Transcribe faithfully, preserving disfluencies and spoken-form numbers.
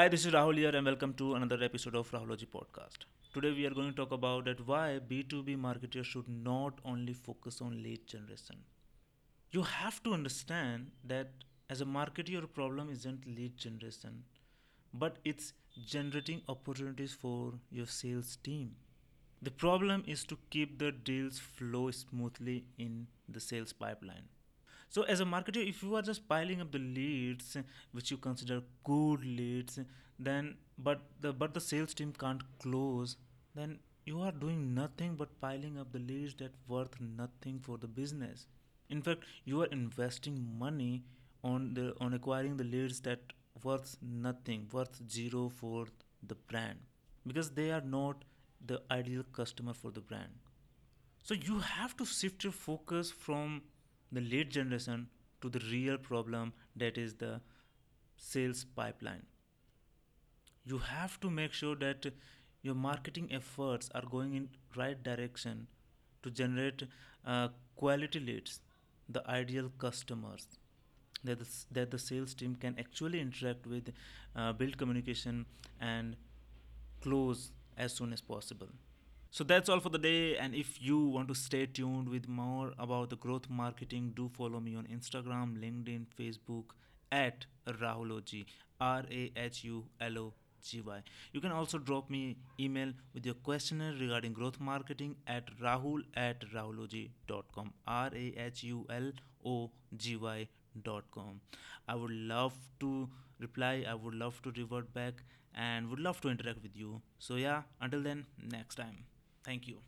Hi, this is Rahul here and welcome to another episode of Rahulology podcast. Today we are going to talk about that why B two B marketers should not only focus on lead generation. You have to understand that as a marketer your problem isn't lead generation, but it's generating opportunities for your sales team. The problem is to keep the deals flow smoothly in the sales pipeline. So as a marketer, if you are just piling up the leads, which you consider good leads, then but the but the sales team can't close, then you are doing nothing but piling up the leads that worth nothing for the business. In fact, you are investing money on the on acquiring the leads that worth nothing, worth zero for the brand, because they are not the ideal customer for the brand. So you have to shift your focus from the lead generation to the real problem, that is the sales pipeline. You have to make sure that your marketing efforts are going in right direction to generate uh, quality leads, the ideal customers that the, that the sales team can actually interact with, uh, build communication and close as soon as possible. So that's all for the day, and if you want to stay tuned with more about the growth marketing, do follow me on Instagram, LinkedIn, Facebook at Rahulogy, R A H U L O G Y. You can also drop me email with your questionnaire regarding growth marketing at Rahul at Rahulogy dot com, R A H U L O G Y dot com. I would love to reply, I would love to revert back and would love to interact with you. So yeah, until then, next time. Thank you.